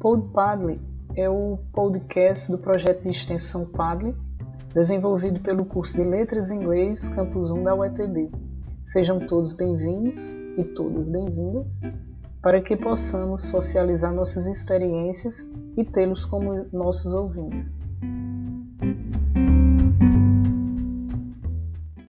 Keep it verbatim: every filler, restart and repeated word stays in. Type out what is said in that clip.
PodPADLI é o podcast do projeto de extensão PADLI, desenvolvido pelo curso de Letras em Inglês, Campus um da U E P B. Sejam todos bem-vindos e todas bem-vindas, para que possamos socializar nossas experiências e tê-los como nossos ouvintes.